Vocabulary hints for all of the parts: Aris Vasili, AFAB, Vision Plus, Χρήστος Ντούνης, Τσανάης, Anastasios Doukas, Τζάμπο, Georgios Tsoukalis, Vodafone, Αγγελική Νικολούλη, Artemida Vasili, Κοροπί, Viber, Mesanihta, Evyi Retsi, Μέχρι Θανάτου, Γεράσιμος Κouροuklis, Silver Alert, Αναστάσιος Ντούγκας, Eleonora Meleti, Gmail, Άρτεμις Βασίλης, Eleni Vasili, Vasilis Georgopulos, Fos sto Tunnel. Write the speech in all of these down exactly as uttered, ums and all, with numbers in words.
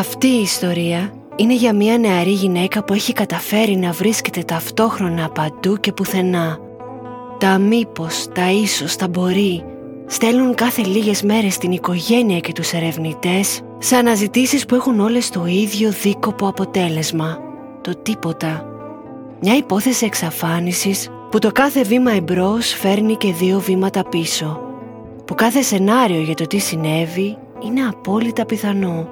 Αυτή η ιστορία είναι για μια νεαρή γυναίκα που έχει καταφέρει να βρίσκεται ταυτόχρονα παντού και πουθενά. Τα μήπως, τα ίσως, τα μπορεί στέλνουν κάθε λίγες μέρες την οικογένεια και τους ερευνητές σε αναζητήσεις που έχουν όλες το ίδιο δίκοπο αποτέλεσμα. Το τίποτα. Μια υπόθεση εξαφάνισης που το κάθε βήμα εμπρός φέρνει και δύο βήματα πίσω. Που κάθε σενάριο για το τι συνέβη είναι απόλυτα πιθανό.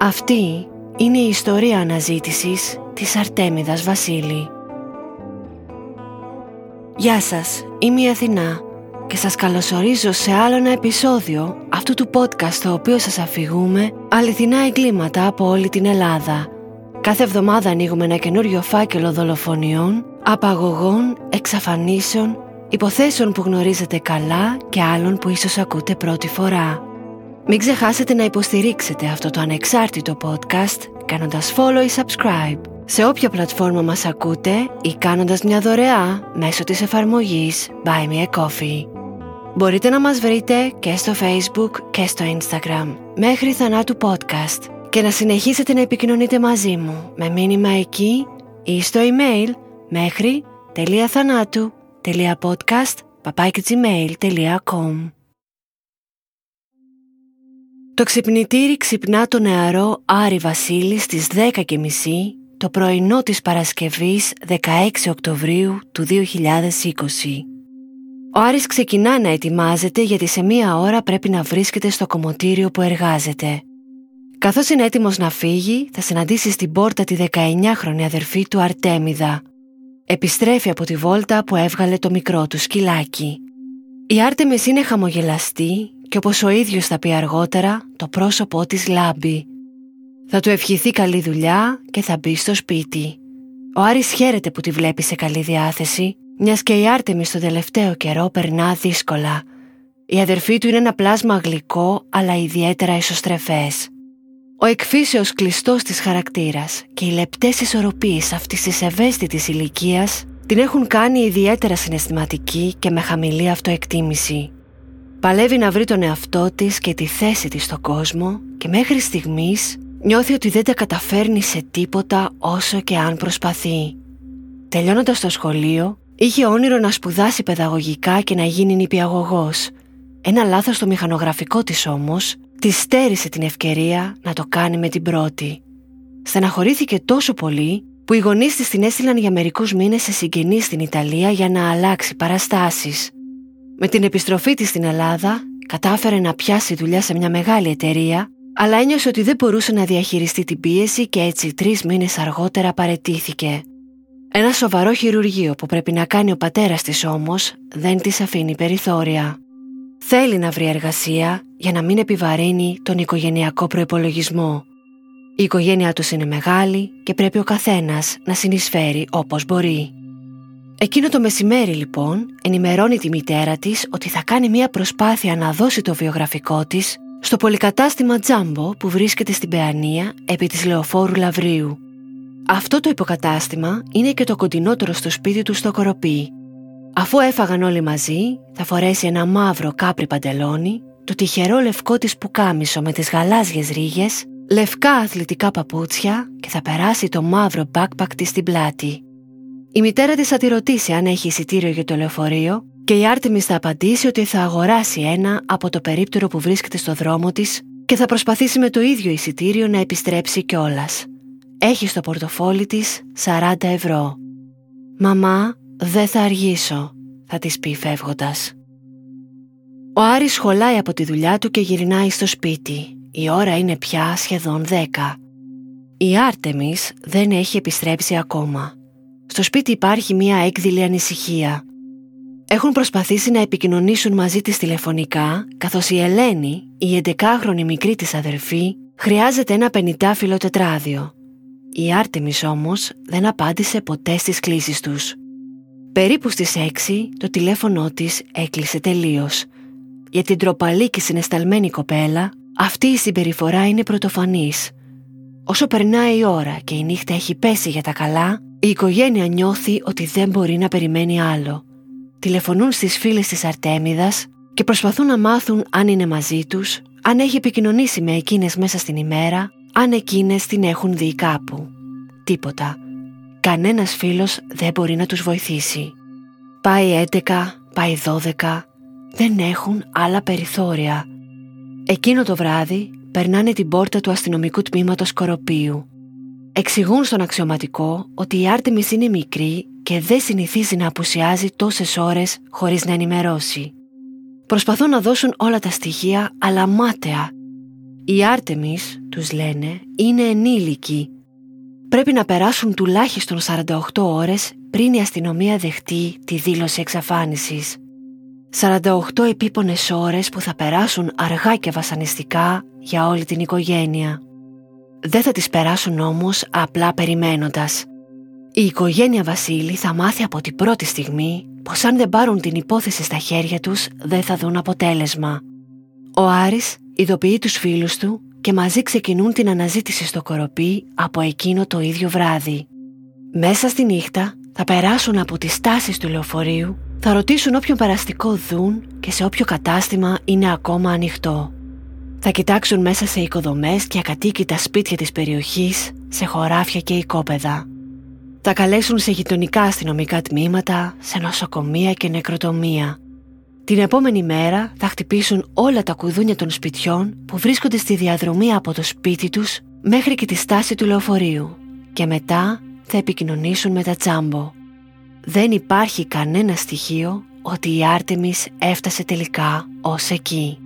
Αυτή είναι η ιστορία αναζήτησης της Αρτέμιδας Βασίλη. Γεια σας, είμαι η Αθηνά και σας καλωσορίζω σε άλλο ένα επεισόδιο αυτού του podcast, το οποίο σας αφηγούμε αληθινά εγκλήματα από όλη την Ελλάδα. Κάθε εβδομάδα ανοίγουμε ένα καινούριο φάκελο δολοφονιών, απαγωγών, εξαφανίσεων, υποθέσεων που γνωρίζετε καλά και άλλων που ίσως ακούτε πρώτη φορά. Μην ξεχάσετε να υποστηρίξετε αυτό το ανεξάρτητο podcast κάνοντας follow ή subscribe σε όποια πλατφόρμα μας ακούτε ή κάνοντας μια δωρεά μέσω της εφαρμογής Buy Me a Coffee. Μπορείτε να μας βρείτε και στο Facebook και στο Instagram μέχρι θανάτου podcast και να συνεχίσετε να επικοινωνείτε μαζί μου με μήνυμα εκεί ή στο email μέχρι τελεία θανάτου τελεία podcast παπάκι gmail τελεία com. Το ξυπνητήρι ξυπνά το νεαρό Άρη Βασίλη στις δέκα και μισή το πρωινό της Παρασκευής δεκαέξι Οκτωβρίου του δύο χιλιάδες είκοσι. Ο Άρης ξεκινά να ετοιμάζεται γιατί σε μία ώρα πρέπει να βρίσκεται στο κομμωτήριο που εργάζεται. Καθώς είναι έτοιμος να φύγει, θα συναντήσει στην πόρτα τη δεκαεννιάχρονη αδερφή του Αρτέμιδα. Επιστρέφει από τη βόλτα που έβγαλε το μικρό του σκυλάκι. Η Άρτεμις είναι χαμογελαστή και όπως ο ίδιος θα πει αργότερα, το πρόσωπό της λάμπει. Θα του ευχηθεί καλή δουλειά και θα μπει στο σπίτι. Ο Άρης χαίρεται που τη βλέπει σε καλή διάθεση, μιας και η Άρτεμις τον τελευταίο καιρό περνά δύσκολα. Η αδερφή του είναι ένα πλάσμα γλυκό, αλλά ιδιαίτερα ισοστρεφές. Ο εκφύσεως κλειστός της χαρακτήρας και οι λεπτές ισορροπίες αυτής της ευαίσθητης ηλικίας την έχουν κάνει ιδιαίτερα συναισθηματική και με χαμηλή αυτοεκτίμηση. Παλεύει να βρει τον εαυτό της και τη θέση της στον κόσμο και μέχρι στιγμής νιώθει ότι δεν τα καταφέρνει σε τίποτα όσο και αν προσπαθεί. Τελειώνοντας το σχολείο, είχε όνειρο να σπουδάσει παιδαγωγικά και να γίνει νηπιαγωγός. Ένα λάθος στο μηχανογραφικό της όμως της στέρισε την ευκαιρία να το κάνει με την πρώτη. Στεναχωρήθηκε τόσο πολύ που οι γονείς της την έστειλαν για μερικούς μήνες σε συγγενείς στην Ιταλία για να αλλάξει παραστάσεις. Με την επιστροφή της στην Ελλάδα, κατάφερε να πιάσει δουλειά σε μια μεγάλη εταιρεία, αλλά ένιωσε ότι δεν μπορούσε να διαχειριστεί την πίεση και έτσι τρεις μήνες αργότερα παραιτήθηκε. Ένα σοβαρό χειρουργείο που πρέπει να κάνει ο πατέρας της όμως δεν της αφήνει περιθώρια. Θέλει να βρει εργασία για να μην επιβαρύνει τον οικογενειακό προϋπολογισμό. Η οικογένειά τους είναι μεγάλη και πρέπει ο καθένας να συνεισφέρει όπως μπορεί. Εκείνο το μεσημέρι λοιπόν ενημερώνει τη μητέρα της ότι θα κάνει μια προσπάθεια να δώσει το βιογραφικό της στο πολυκατάστημα Τζάμπο που βρίσκεται στην Παιανία επί της Λεωφόρου Λαυρίου. Αυτό το υποκατάστημα είναι και το κοντινότερο στο σπίτι του στο Κοροπή. Αφού έφαγαν όλοι μαζί, θα φορέσει ένα μαύρο κάπρι παντελόνι, το τυχερό λευκό της πουκάμισο με τις γαλάζιες ρίγες, λευκά αθλητικά παπούτσια και θα περάσει το μαύρο backpack της στην πλάτη. Η μητέρα της θα τη ρωτήσει αν έχει εισιτήριο για το λεωφορείο και η Άρτεμις θα απαντήσει ότι θα αγοράσει ένα από το περίπτερο που βρίσκεται στο δρόμο της και θα προσπαθήσει με το ίδιο εισιτήριο να επιστρέψει κιόλας. Έχει στο πορτοφόλι της σαράντα ευρώ. «Μαμά, δεν θα αργήσω», θα της πει φεύγοντας. Ο Άρης σχολάει από τη δουλειά του και γυρνάει στο σπίτι. Η ώρα είναι πια σχεδόν δέκα. Η Άρτεμις δεν έχει επιστρέψει ακόμα. Στο σπίτι υπάρχει μία έκδηλη ανησυχία. Έχουν προσπαθήσει να επικοινωνήσουν μαζί της τηλεφωνικά, καθώς η Ελένη, η εντεκάχρονη μικρή της αδερφή, χρειάζεται ένα πενηντάφυλλο τετράδιο. Η Άρτεμις όμως δεν απάντησε ποτέ στις κλήσεις τους. Περίπου στις έξι το τηλέφωνό της έκλεισε τελείως. Για την ντροπαλή και συναισθαλμένη κοπέλα, αυτή η συμπεριφορά είναι πρωτοφανής. Όσο περνάει η ώρα και η νύχτα έχει πέσει για τα καλά, η οικογένεια νιώθει ότι δεν μπορεί να περιμένει άλλο. Τηλεφωνούν στις φίλες της Αρτέμιδας και προσπαθούν να μάθουν αν είναι μαζί τους, αν έχει επικοινωνήσει με εκείνες μέσα στην ημέρα, αν εκείνες την έχουν δει κάπου. Τίποτα. Κανένας φίλος δεν μπορεί να τους βοηθήσει. Πάει έντεκα, πάει δώδεκα. Δεν έχουν άλλα περιθώρια. Εκείνο το βράδυ περνάνε την πόρτα του αστυνομικού τμήματος Κοροπίου. Εξηγούν στον αξιωματικό ότι η Άρτεμις είναι μικρή και δεν συνηθίζει να απουσιάζει τόσες ώρες χωρίς να ενημερώσει. Προσπαθούν να δώσουν όλα τα στοιχεία, αλλά μάταια. Η Άρτεμις, τους λένε, είναι ενήλικη. Πρέπει να περάσουν τουλάχιστον σαράντα οκτώ ώρες πριν η αστυνομία δεχτεί τη δήλωση εξαφάνισης. σαράντα οκτώ επίπονες ώρες που θα περάσουν αργά και βασανιστικά για όλη την οικογένεια. Δεν θα τις περάσουν όμως απλά περιμένοντας. Η οικογένεια Βασίλη θα μάθει από την πρώτη στιγμή πως αν δεν πάρουν την υπόθεση στα χέρια τους δεν θα δουν αποτέλεσμα. Ο Άρης ειδοποιεί τους φίλους του και μαζί ξεκινούν την αναζήτηση στο Κοροπή από εκείνο το ίδιο βράδυ. Μέσα στη νύχτα θα περάσουν από τις στάσεις του λεωφορείου, θα ρωτήσουν όποιον περαστικό δουν και σε όποιο κατάστημα είναι ακόμα ανοιχτό. Θα κοιτάξουν μέσα σε οικοδομές και ακατοίκητα σπίτια της περιοχής, σε χωράφια και οικόπεδα. Θα καλέσουν σε γειτονικά αστυνομικά τμήματα, σε νοσοκομεία και νεκροτομεία. Την επόμενη μέρα θα χτυπήσουν όλα τα κουδούνια των σπιτιών που βρίσκονται στη διαδρομή από το σπίτι τους μέχρι και τη στάση του λεωφορείου και μετά θα επικοινωνήσουν με τα τζάμπο. Δεν υπάρχει κανένα στοιχείο ότι η Άρτεμις έφτασε τελικά ως εκεί.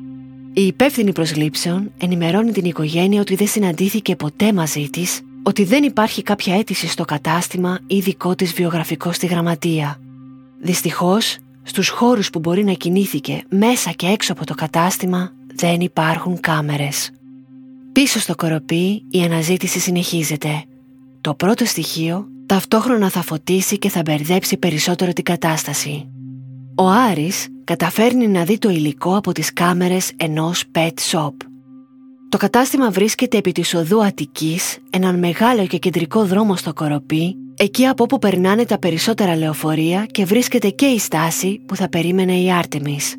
Η υπεύθυνη προσλήψεων ενημερώνει την οικογένεια ότι δεν συναντήθηκε ποτέ μαζί της, ότι δεν υπάρχει κάποια αίτηση στο κατάστημα ή δικό της βιογραφικό στη γραμματεία. Δυστυχώς, στους χώρους που μπορεί να κινήθηκε μέσα και έξω από το κατάστημα δεν υπάρχουν κάμερες. Πίσω στο Κοροπή η αναζήτηση συνεχίζεται. Το πρώτο στοιχείο ταυτόχρονα θα φωτίσει και θα μπερδέψει περισσότερο την κατάσταση. Ο Άρης καταφέρνει να δει το υλικό από τις κάμερες ενός pet shop. Το κατάστημα βρίσκεται επί της οδού Αττικής, έναν μεγάλο και κεντρικό δρόμο στο Κοροπή, εκεί από όπου περνάνε τα περισσότερα λεωφορεία και βρίσκεται και η στάση που θα περίμενε η Άρτεμις.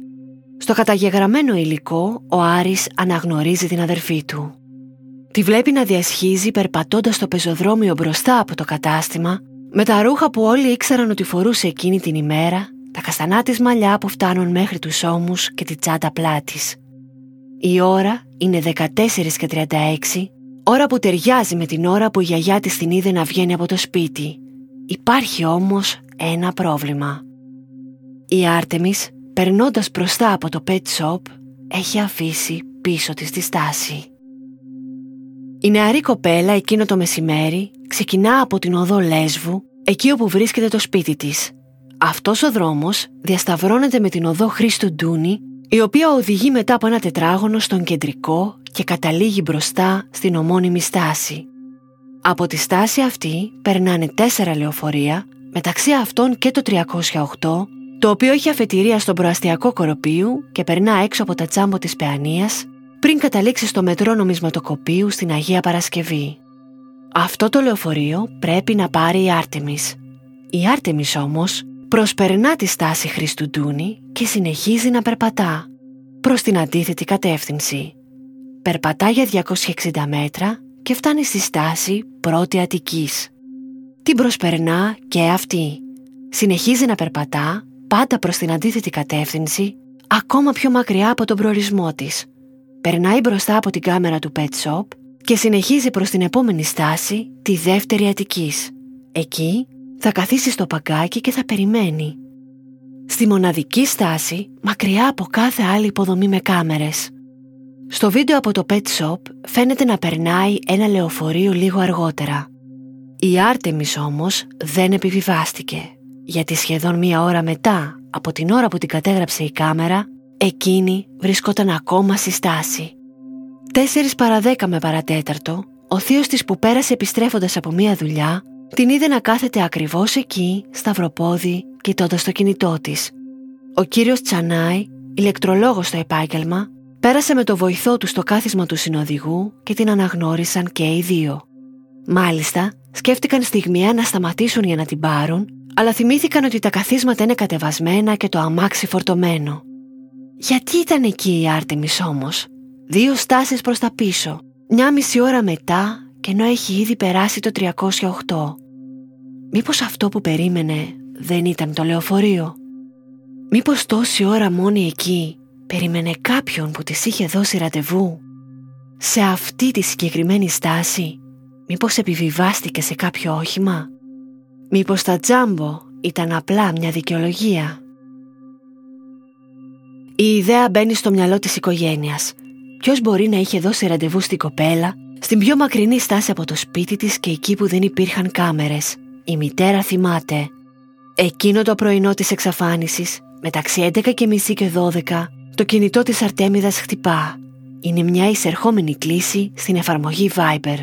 Στο καταγεγραμμένο υλικό, ο Άρης αναγνωρίζει την αδερφή του. Τη βλέπει να διασχίζει περπατώντας το πεζοδρόμιο μπροστά από το κατάστημα, με τα ρούχα που όλοι ήξεραν ότι φορούσε εκείνη την ημέρα, τα καστανά της μαλλιά που φτάνουν μέχρι τους ώμους και τη τσάντα πλάτης. Η ώρα είναι δεκατέσσερις και τριάντα έξι, ώρα που ταιριάζει με την ώρα που η γιαγιά της την είδε να βγαίνει από το σπίτι. Υπάρχει όμως ένα πρόβλημα. Η Άρτεμις, περνώντας μπροστά από το pet shop, έχει αφήσει πίσω της τη στάση. Η νεαρή κοπέλα εκείνο το μεσημέρι ξεκινά από την οδό Λέσβου, εκεί όπου βρίσκεται το σπίτι της. Αυτός ο δρόμος διασταυρώνεται με την οδό Χρήστου Ντούνη, η οποία οδηγεί μετά από ένα τετράγωνο στον κεντρικό και καταλήγει μπροστά στην ομώνυμη στάση. Από τη στάση αυτή περνάνε τέσσερα λεωφορεία, μεταξύ αυτών και το τριακόσια οκτώ, το οποίο έχει αφετηρία στον προαστιακό Κοροπίου και περνά έξω από τα τζάμπο της Παιανίας, πριν καταλήξει στο μετρό νομισματοκοπίου στην Αγία Παρασκευή. Αυτό το λεωφορείο πρέπει να πάρει η Άρτεμις. Η Άρτεμις όμως προσπερνά τη στάση Χρήστου Ντούνη και συνεχίζει να περπατά προς την αντίθετη κατεύθυνση. Περπατά για διακόσια εξήντα μέτρα και φτάνει στη στάση Πρώτη Αττικής. Την προσπερνά και αυτή. Συνεχίζει να περπατά πάντα προς την αντίθετη κατεύθυνση, ακόμα πιο μακριά από τον προορισμό της. Περνάει μπροστά από την κάμερα του pet shop και συνεχίζει προς την επόμενη στάση, τη Δεύτερη Αττικής. Εκεί θα καθίσει στο παγκάκι και θα περιμένει. Στη μοναδική στάση, μακριά από κάθε άλλη υποδομή με κάμερες. Στο βίντεο από το pet shop φαίνεται να περνάει ένα λεωφορείο λίγο αργότερα. Η Άρτεμις όμως δεν επιβιβάστηκε, γιατί σχεδόν μία ώρα μετά από την ώρα που την κατέγραψε η κάμερα, εκείνη βρισκόταν ακόμα στη στάση. Τέσσερις παρά δέκα με παρατέταρτο, ο θείος της που πέρασε επιστρέφοντας από μία δουλειά, την είδε να κάθεται ακριβώς εκεί, σταυροπόδι, κοιτώντας το κινητό της. Ο κύριος Τσανάη, ηλεκτρολόγος στο επάγγελμα, πέρασε με το βοηθό του στο κάθισμα του συνοδηγού και την αναγνώρισαν και οι δύο. Μάλιστα, σκέφτηκαν στιγμιαία να σταματήσουν για να την πάρουν, αλλά θυμήθηκαν ότι τα καθίσματα είναι κατεβασμένα και το αμάξι φορτωμένο. Γιατί ήταν εκεί η Άρτεμις όμως? Δύο στάσεις προς τα πίσω, Μια μισή ώρα μετά, και ενώ έχει ήδη περάσει το τριακόσια οκτώ. Μήπως αυτό που περίμενε δεν ήταν το λεωφορείο? Μήπως τόση ώρα μόνη εκεί περίμενε κάποιον που της είχε δώσει ραντεβού? Σε αυτή τη συγκεκριμένη στάση, μήπως επιβιβάστηκε σε κάποιο όχημα? Μήπως τα τζάμπο ήταν απλά μια δικαιολογία? Η ιδέα μπαίνει στο μυαλό της οικογένειας. Ποιος μπορεί να είχε δώσει ραντεβού στην κοπέλα, στην πιο μακρινή στάση από το σπίτι της και εκεί που δεν υπήρχαν κάμερες? Η μητέρα θυμάται. Εκείνο το πρωινό της εξαφάνισης, μεταξύ έντεκα και μισή και δώδεκα, το κινητό της Αρτέμιδας χτυπά. Είναι μια εισερχόμενη κλίση στην εφαρμογή Viber.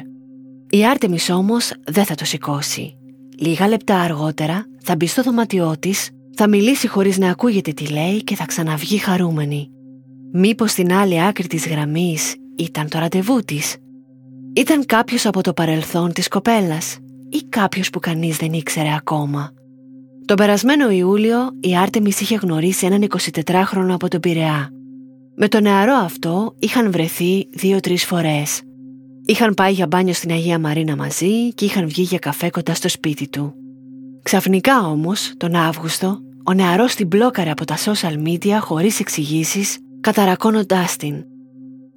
Η Άρτεμις όμως δεν θα το σηκώσει. Λίγα λεπτά αργότερα θα μπει στο δωμάτιό της, θα μιλήσει χωρίς να ακούγεται τι λέει και θα ξαναβγεί χαρούμενη. Μήπως στην άλλη άκρη της γραμμής ήταν το ραντεβού της? Ήταν κάποιος από το παρελθόν της κοπέλας ή κάποιος που κανείς δεν ήξερε ακόμα? Τον περασμένο Ιούλιο η Άρτεμις είχε γνωρίσει έναν εικοσιτετράχρονο από τον Πειραιά. Με τον νεαρό αυτό είχαν βρεθεί δύο-τρεις φορές. Είχαν πάει για μπάνιο στην Αγία Μαρίνα μαζί και είχαν βγει για καφέ κοντά στο σπίτι του. Ξαφνικά όμως, τον Αύγουστο, ο νεαρός την μπλόκαρε από τα social media χωρίς εξηγήσεις, καταρακώνοντάς την.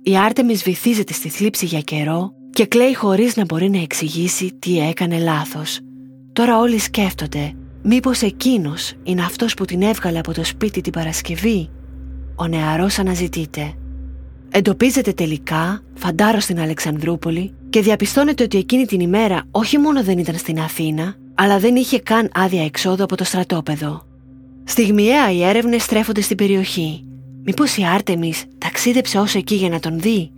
Η Άρτεμις βυθίζεται στη θλίψη για καιρό και κλαίει χωρίς να μπορεί να εξηγήσει τι έκανε λάθος. Τώρα όλοι σκέφτονται, μήπως εκείνος είναι αυτός που την έβγαλε από το σπίτι την Παρασκευή? Ο νεαρός αναζητείται. Εντοπίζεται τελικά, φαντάρος στην Αλεξανδρούπολη, και διαπιστώνεται ότι εκείνη την ημέρα όχι μόνο δεν ήταν στην Αθήνα, αλλά δεν είχε καν άδεια εξόδου από το στρατόπεδο. Στιγμιαία οι έρευνες στρέφονται στην περιοχή. Μήπως η Άρτεμις ταξίδεψε ως εκεί για να τον δει?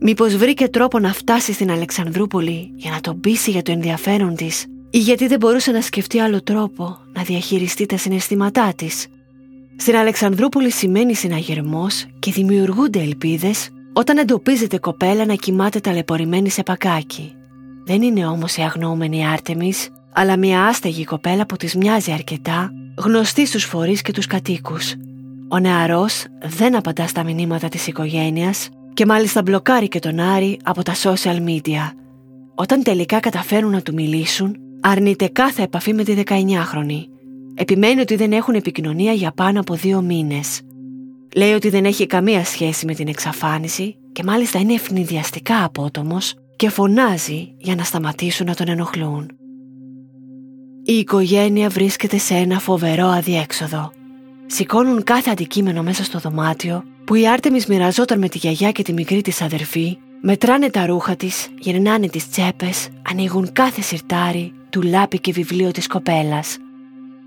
Μήπως βρήκε τρόπο να φτάσει στην Αλεξανδρούπολη για να τον πείσει για το ενδιαφέρον της, ή γιατί δεν μπορούσε να σκεφτεί άλλο τρόπο να διαχειριστεί τα συναισθήματά της? Στην Αλεξανδρούπολη σημαίνει συναγερμός και δημιουργούνται ελπίδες όταν εντοπίζεται κοπέλα να κοιμάται ταλαιπωρημένη σε πακάκι. Δεν είναι όμως η αγνοούμενη Άρτεμις, αλλά μια άστεγη κοπέλα που της μοιάζει αρκετά, γνωστή στους φορείς και τους κατοίκους. Ο νεαρός δεν απαντά στα μηνύματα της οικογένειας και μάλιστα μπλοκάρει και τον Άρη από τα social media. Όταν τελικά καταφέρουν να του μιλήσουν, αρνείται κάθε επαφή με τη δεκαεννιάχρονη. Επιμένει ότι δεν έχουν επικοινωνία για πάνω από δύο μήνες. Λέει ότι δεν έχει καμία σχέση με την εξαφάνιση και μάλιστα είναι ευνηδιαστικά απότομος και φωνάζει για να σταματήσουν να τον ενοχλούν. Η οικογένεια βρίσκεται σε ένα φοβερό αδιέξοδο. Σηκώνουν κάθε αντικείμενο μέσα στο δωμάτιο που η Άρτεμις μοιραζόταν με τη γιαγιά και τη μικρή της αδερφή, μετράνε τα ρούχα της, γυρνάνε τις τσέπες, ανοίγουν κάθε σιρτάρι, τουλάπι και βιβλίο της κοπέλας.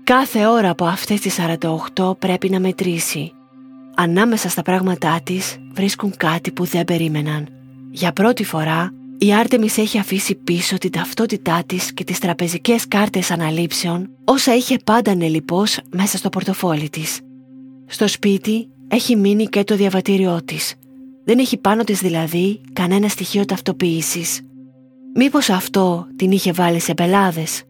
Κάθε ώρα από αυτές τις σαράντα οκτώ πρέπει να μετρήσει. Ανάμεσα στα πράγματά της βρίσκουν κάτι που δεν περίμεναν. Για πρώτη φορά, η Άρτεμις έχει αφήσει πίσω την ταυτότητά της και τις τραπεζικές κάρτες αναλήψεων, όσα είχε πάντα ανελιπώς μέσα στο πορτοφόλι της. Στο σπίτι έχει μείνει και το διαβατήριό της. Δεν έχει πάνω της δηλαδή κανένα στοιχείο ταυτοποίησης. Μήπως αυτό την είχε βάλει σε πελάδες?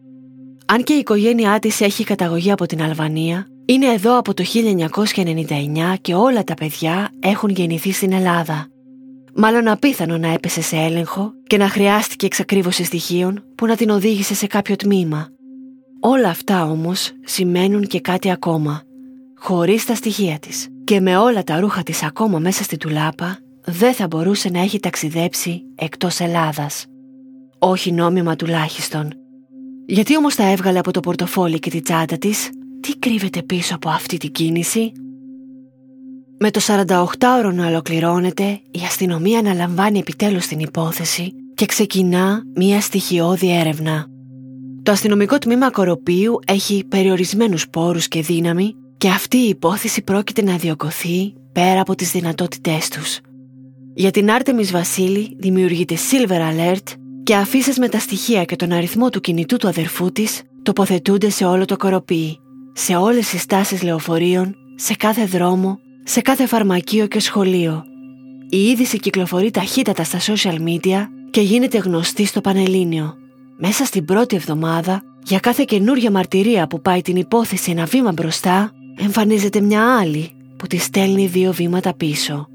Αν και η οικογένειά της έχει καταγωγή από την Αλβανία, είναι εδώ από το χίλια εννιακόσια ενενήντα εννιά και όλα τα παιδιά έχουν γεννηθεί στην Ελλάδα. Μάλλον απίθανο να έπεσε σε έλεγχο και να χρειάστηκε εξακρίβωση στοιχείων που να την οδήγησε σε κάποιο τμήμα. Όλα αυτά όμως σημαίνουν και κάτι ακόμα. Χωρίς τα στοιχεία της και με όλα τα ρούχα της ακόμα μέσα στη τουλάπα, δεν θα μπορούσε να έχει ταξιδέψει εκτός Ελλάδας. Όχι νόμιμα τουλάχιστον. Γιατί όμως τα έβγαλε από το πορτοφόλι και τη τσάντα της? Τι κρύβεται πίσω από αυτή την κίνηση? Με το σαρανταοκτάωρο να ολοκληρώνεται, η αστυνομία αναλαμβάνει επιτέλους την υπόθεση και ξεκινά μία στοιχειώδη έρευνα. Το αστυνομικό τμήμα Κοροπίου έχει περιορισμένους πόρους και δύναμη και αυτή η υπόθεση πρόκειται να διωκωθεί πέρα από τις δυνατότητές τους. Για την Άρτεμις Βασίλη δημιουργείται Silver Alert και αφήσεις με τα στοιχεία και τον αριθμό του κινητού του αδερφού της τοποθετούνται σε όλο το Κοροπή, σε όλες τις στάσεις λεωφορείων, σε κάθε δρόμο, σε κάθε φαρμακείο και σχολείο. Η είδηση κυκλοφορεί ταχύτατα στα social media και γίνεται γνωστή στο Πανελλήνιο. Μέσα στην πρώτη εβδομάδα, για κάθε καινούργια μαρτυρία που πάει την υπόθεση ένα βήμα μπροστά, εμφανίζεται μια άλλη που τη στέλνει δύο βήματα πίσω.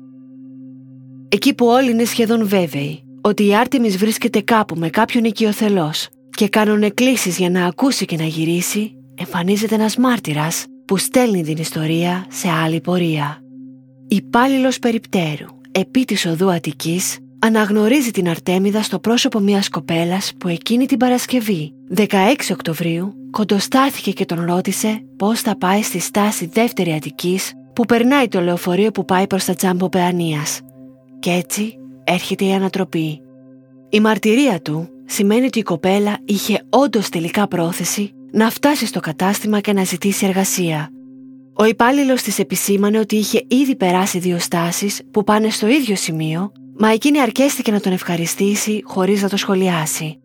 Εκεί που όλοι είναι σχεδόν βέβαιοι ότι η Άρτεμις βρίσκεται κάπου με κάποιον οικειοθελώς και κάνουν εκκλήσεις για να ακούσει και να γυρίσει, εμφανίζεται ένας μάρτυρας που στέλνει την ιστορία σε άλλη πορεία. Υπάλληλος περιπτέρου, επί της οδού Αττικής, αναγνωρίζει την Αρτέμιδα στο πρόσωπο μιας κοπέλας που εκείνη την Παρασκευή, δεκαέξι Οκτωβρίου, κοντοστάθηκε και τον ρώτησε πώς θα πάει στη στάση δεύτερη Αττικής που περνάει το λεωφορείο που πάει προς τα Τζάμπο Παιανίας. Και έτσι έρχεται η ανατροπή. Η μαρτυρία του σημαίνει ότι η κοπέλα είχε όντως τελικά πρόθεση να φτάσει στο κατάστημα και να ζητήσει εργασία. Ο υπάλληλος της επισήμανε ότι είχε ήδη περάσει δύο στάσεις που πάνε στο ίδιο σημείο, μα εκείνη αρκέστηκε να τον ευχαριστήσει χωρίς να το σχολιάσει.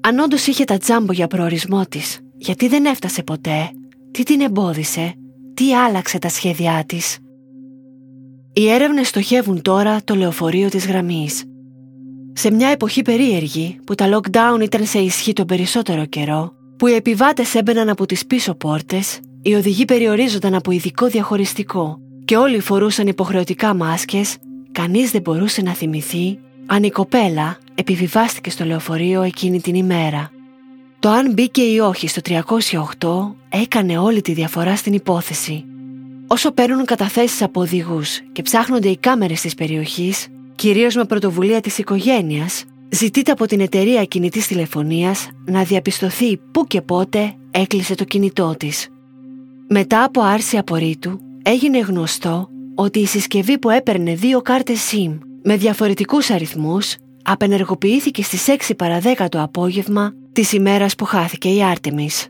Αν όντως είχε τα τζάμπο για προορισμό της, γιατί δεν έφτασε ποτέ, τι την εμπόδισε, τι άλλαξε τα σχέδιά της. Οι έρευνες στοχεύουν τώρα το λεωφορείο της γραμμής. Σε μια εποχή περίεργη που τα lockdown ήταν σε ισχύ τον περισσότερο καιρό, που οι επιβάτες έμπαιναν από τις πίσω πόρτες, οι οδηγοί περιορίζονταν από ειδικό διαχωριστικό και όλοι φορούσαν υποχρεωτικά μάσκες, κανείς δεν μπορούσε να θυμηθεί αν η κοπέλα επιβιβάστηκε στο λεωφορείο εκείνη την ημέρα. Το αν μπήκε ή όχι στο τριακόσια οκτώ έκανε όλη τη διαφορά στην υπόθεση. Όσο παίρνουν καταθέσεις από οδηγούς και ψάχνονται οι κάμερες της περιοχής, κυρίως με πρωτοβουλία της οικογένειας, ζητείται από την εταιρεία κινητής τηλεφωνίας να διαπιστωθεί πού και πότε έκλεισε το κινητό της. Μετά από άρση απορρίτου, έγινε γνωστό ότι η συσκευή που έπαιρνε δύο κάρτες SIM με διαφορετικούς αριθμούς απενεργοποιήθηκε στις έξι παρά δέκα το απόγευμα της ημέρας που χάθηκε η Άρτεμις.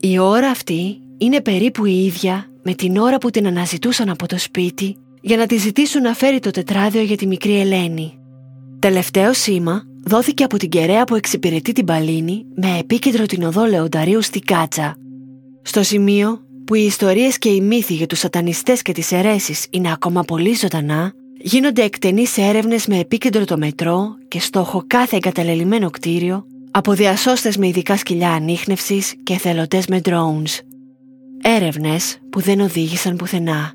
Η ώρα αυτή είναι περίπου η ίδια με την ώρα που την αναζητούσαν από το σπίτι για να τη ζητήσουν να φέρει το τετράδιο για τη μικρή Ελένη. Τελευταίο σήμα δόθηκε από την κεραία που εξυπηρετεί την Παλίνη με επίκεντρο την οδό Λεονταρίου στην Κάτσα. Στο σημείο που οι ιστορίες και οι μύθοι για τους σατανιστές και τις αιρέσεις είναι ακόμα πολύ ζωντανά, γίνονται εκτενείς έρευνες με επίκεντρο το μετρό και στόχο κάθε εγκαταλελειμμένο κτίριο από διασώστες με ειδικά σκυλιά ανίχνευσης και εθελοντές με drones. Έρευνες που δεν οδήγησαν πουθενά.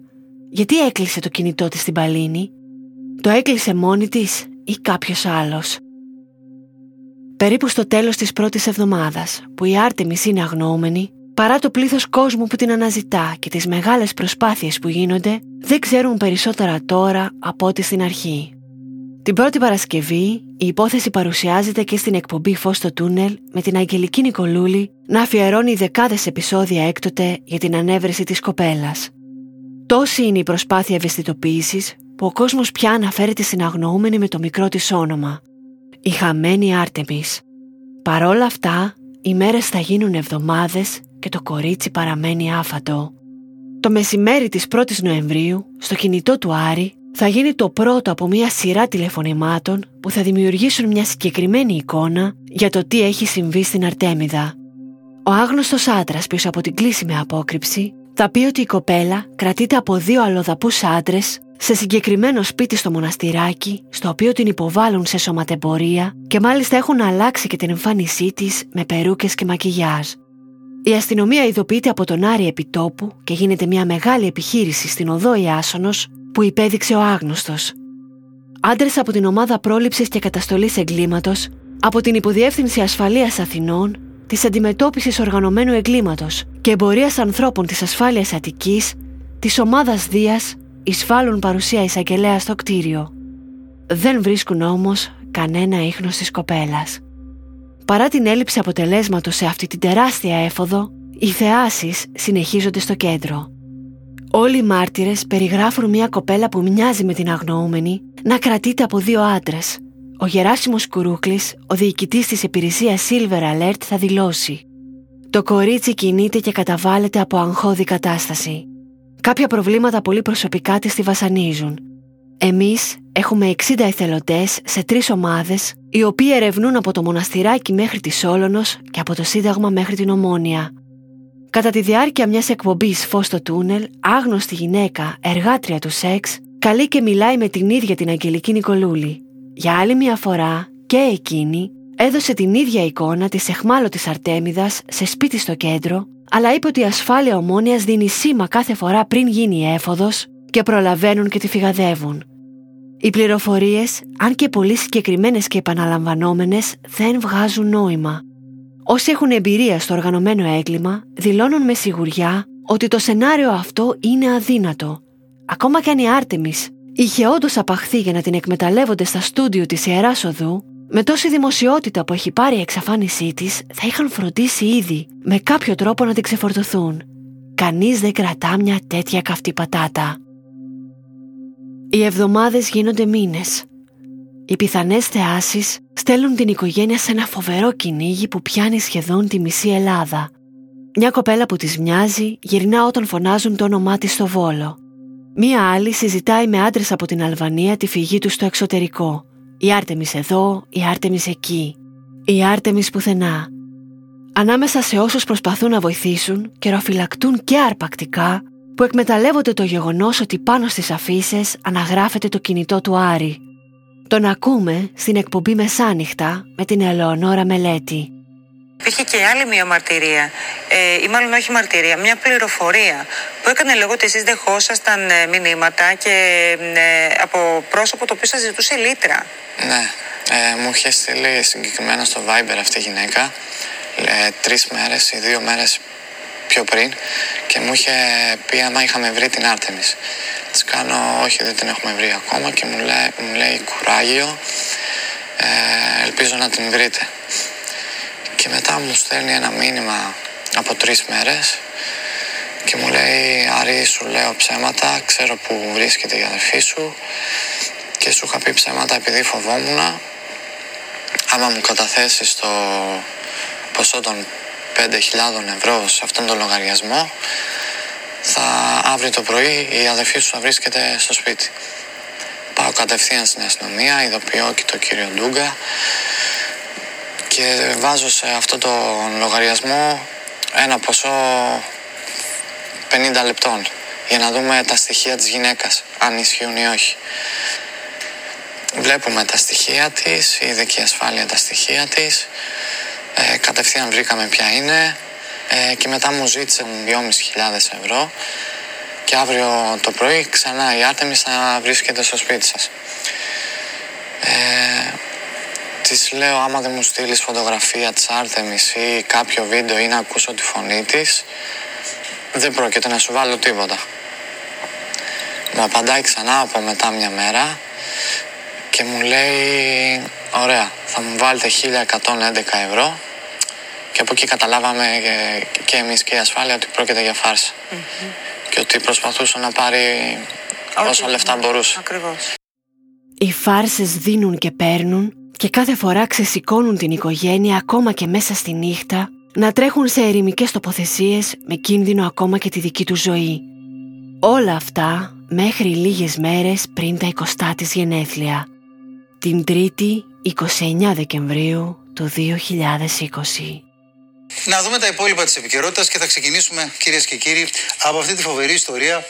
Γιατί έκλεισε το κινητό της στην Παλίνη? Το έκλεισε μόνη της ή κάποιος άλλος? Περίπου στο τέλος της πρώτης εβδομάδας, που η Άρτεμις είναι αγνοούμενη, παρά το πλήθος κόσμου που την αναζητά και τις μεγάλες προσπάθειες που γίνονται, δεν ξέρουν περισσότερα τώρα από ό,τι στην αρχή. Την πρώτη Παρασκευή, η υπόθεση παρουσιάζεται και στην εκπομπή «Φος στο Τούνελ» με την Αγγελική Νικολούλη να αφιερώνει δεκάδες επεισόδια έκτοτε για την ανέβρεση της κοπέλας. Τόση είναι η προσπάθεια ευαισθητοποίησης που ο κόσμος πια αναφέρεται στην αγνοούμενη με το μικρό της όνομα. Η χαμένη Άρτεμις. Παρόλα αυτά, οι μέρες θα γίνουν εβδομάδες και το κορίτσι παραμένει άφατο. Το μεσημέρι της πρώτης Νοεμβρίου, στο κινητό του Άρη, θα γίνει το πρώτο από μια σειρά τηλεφωνημάτων που θα δημιουργήσουν μια συγκεκριμένη εικόνα για το τι έχει συμβεί στην Αρτέμιδα. Ο άγνωστος άντρας πίσω από την κλίση με απόκρυψη θα πει ότι η κοπέλα κρατείται από δύο αλλοδαπούς άντρες σε συγκεκριμένο σπίτι στο μοναστηράκι, στο οποίο την υποβάλλουν σε σωματεμπορία και μάλιστα έχουν αλλάξει και την εμφάνισή της με περούκες και μακιγιάζ. Η αστυνομία ειδοποιείται από τον Άρη επιτόπου και γίνεται μια μεγάλη επιχείρηση στην οδό Ιάσονος που υπέδειξε ο άγνωστος. Άντρες από την ομάδα πρόληψης και καταστολής εγκλήματος, από την Υποδιεύθυνση Ασφαλείας Αθηνών, της Αντιμετώπισης Οργανωμένου Εγκλήματος και Εμπορίας Ανθρώπων της Ασφάλειας Αττικής, της ομάδας Δίας, εισφάλουν παρουσία εισαγγελέα στο κτίριο. Δεν βρίσκουν όμως κανένα ίχνος της κοπέλας. Παρά την έλλειψη αποτελέσματος σε αυτή την τεράστια έφοδο, οι θεάσεις συνεχίζονται στο κέντρο. Όλοι οι μάρτυρες περιγράφουν μια κοπέλα που μοιάζει με την αγνοούμενη να κρατείται από δύο άντρες. Ο Γεράσιμος Κouροuklis, ο διοικητής της υπηρεσίας Silver Alert, θα δηλώσει: «Το κορίτσι κινείται και καταβάλλεται από αγχώδη κατάσταση. Κάποια προβλήματα πολύ προσωπικά της τη βασανίζουν. Εμείς έχουμε εξήντα εθελοντές σε τρεις ομάδες, οι οποίοι ερευνούν από το Μοναστηράκι μέχρι τη Σόλωνος και από το Σύνταγμα μέχρι την Ομόνια». Κατά τη διάρκεια μιας εκπομπής «Φως στο Τούνελ», άγνωστη γυναίκα, εργάτρια του σεξ, καλεί και μιλάει με την ίδια την Αγγελική Νικολούλη. Για άλλη μια φορά και εκείνη έδωσε την ίδια εικόνα της αιχμάλωτης Αρτέμιδας σε σπίτι στο κέντρο, αλλά είπε ότι η ασφάλεια Ομόνιας δίνει σήμα κάθε φορά πριν γίνει η έφοδος και προλαβαίνουν και τη φυγαδεύουν. Οι πληροφορίες, αν και πολύ συγκεκριμένες και επαναλαμβανόμενες, δεν βγάζουν νόημα. Όσοι έχουν εμπειρία στο οργανωμένο έγκλημα, δηλώνουν με σιγουριά ότι το σενάριο αυτό είναι αδύνατο. Ακόμα και αν η Άρτεμις είχε όντως απαχθεί για να την εκμεταλλεύονται στα στούντιο της Ιεράς Οδού, με τόση δημοσιότητα που έχει πάρει η εξαφάνισή της, θα είχαν φροντίσει ήδη με κάποιο τρόπο να την ξεφορτωθούν. Κανείς δεν κρατά μια τέτοια καυτή πατάτα. Οι εβδομάδες γίνονται μήνες. Οι πιθανές θεάσεις στέλνουν την οικογένεια σε ένα φοβερό κυνήγι που πιάνει σχεδόν τη μισή Ελλάδα. Μια κοπέλα που της μοιάζει γυρνά όταν φωνάζουν το όνομά της στο Βόλο. Μία άλλη συζητάει με άντρες από την Αλβανία τη φυγή του στο εξωτερικό. Η Άρτεμις εδώ, η Άρτεμις εκεί. Η Άρτεμις πουθενά. Ανάμεσα σε όσους προσπαθούν να βοηθήσουν, καιροφυλακτούν και αρπακτικά, που εκμεταλλεύονται το γεγονός ότι πάνω στις αφίσες αναγράφεται το κινητό του Άρη. Τον ακούμε στην εκπομπή Μεσάνυχτα με την Ελεονόρα Μελέτη. Υπήρχε και άλλη μία μαρτυρία, ε, ή μάλλον όχι μαρτυρία, μια πληροφορία που έκανε λόγω ότι εσείς δεχόσασταν μηνύματα και ε, από πρόσωπο το οποίο σας ζητούσε λίτρα. Ναι, ε, μου είχε στείλει συγκεκριμένα στο Viber αυτή η γυναίκα ε, τρεις μέρες ή δύο μέρες πιο πριν και μου είχε πει άμα είχαμε βρει την Άρτεμις. Της κάνω όχι, δεν την έχουμε βρει ακόμα και μου λέει, μου λέει κουράγιο, ε, ελπίζω να την βρείτε. Και μετά μου στέλνει ένα μήνυμα από τρεις μέρες και μου λέει Άρη, σου λέω ψέματα, ξέρω που βρίσκεται η αδερφή σου και σου είχα πει ψέματα επειδή φοβόμουν. Άμα μου καταθέσεις το ποσό των πέντε χιλιάδες ευρώ σε αυτόν τον λογαριασμό, θα αύριο το πρωί η αδερφή σου θα βρίσκεται στο σπίτι. Πάω κατευθείαν στην αστυνομία, ειδοποιώ και τον κύριο Ντούγκα και βάζω σε αυτόν τον λογαριασμό ένα ποσό πενήντα λεπτών για να δούμε τα στοιχεία της γυναίκας, αν ισχύουν ή όχι. Βλέπουμε τα στοιχεία της, η ειδική ασφάλεια τα στοιχεία της, ε, κατευθείαν βρήκαμε ποια είναι ε, και μετά μου ζήτησε δυόμισι χιλιάδες ευρώ και αύριο το πρωί ξανά η Άρτεμις θα βρίσκεται στο σπίτι σας. Ε, Της λέω άμα δεν μου στείλεις φωτογραφία της Άρτεμις ή κάποιο βίντεο ή να ακούσω τη φωνή της, δεν πρόκειται να σου βάλω τίποτα. Μου απαντάει ξανά από μετά μια μέρα και μου λέει ωραία, θα μου βάλετε χίλια εκατόν έντεκα ευρώ και από εκεί καταλάβαμε και, και εμείς και η ασφάλεια ότι πρόκειται για φάρσα mm-hmm. και ότι προσπαθούσε να πάρει okay. όσα λεφτά μπορούσε. Ακριβώς. Οι φάρσες δίνουν και παίρνουν και κάθε φορά ξεσηκώνουν την οικογένεια ακόμα και μέσα στη νύχτα να τρέχουν σε ερημικές τοποθεσίες με κίνδυνο ακόμα και τη δική του ζωή. Όλα αυτά μέχρι λίγες μέρες πριν τα εικοστά της γενέθλια. Την Τρίτη, εικοστή ενάτη Δεκεμβρίου του δύο χιλιάδες είκοσι. Να δούμε τα υπόλοιπα της επικαιρότητας και θα ξεκινήσουμε, κυρίες και κύριοι, από αυτή τη φοβερή ιστορία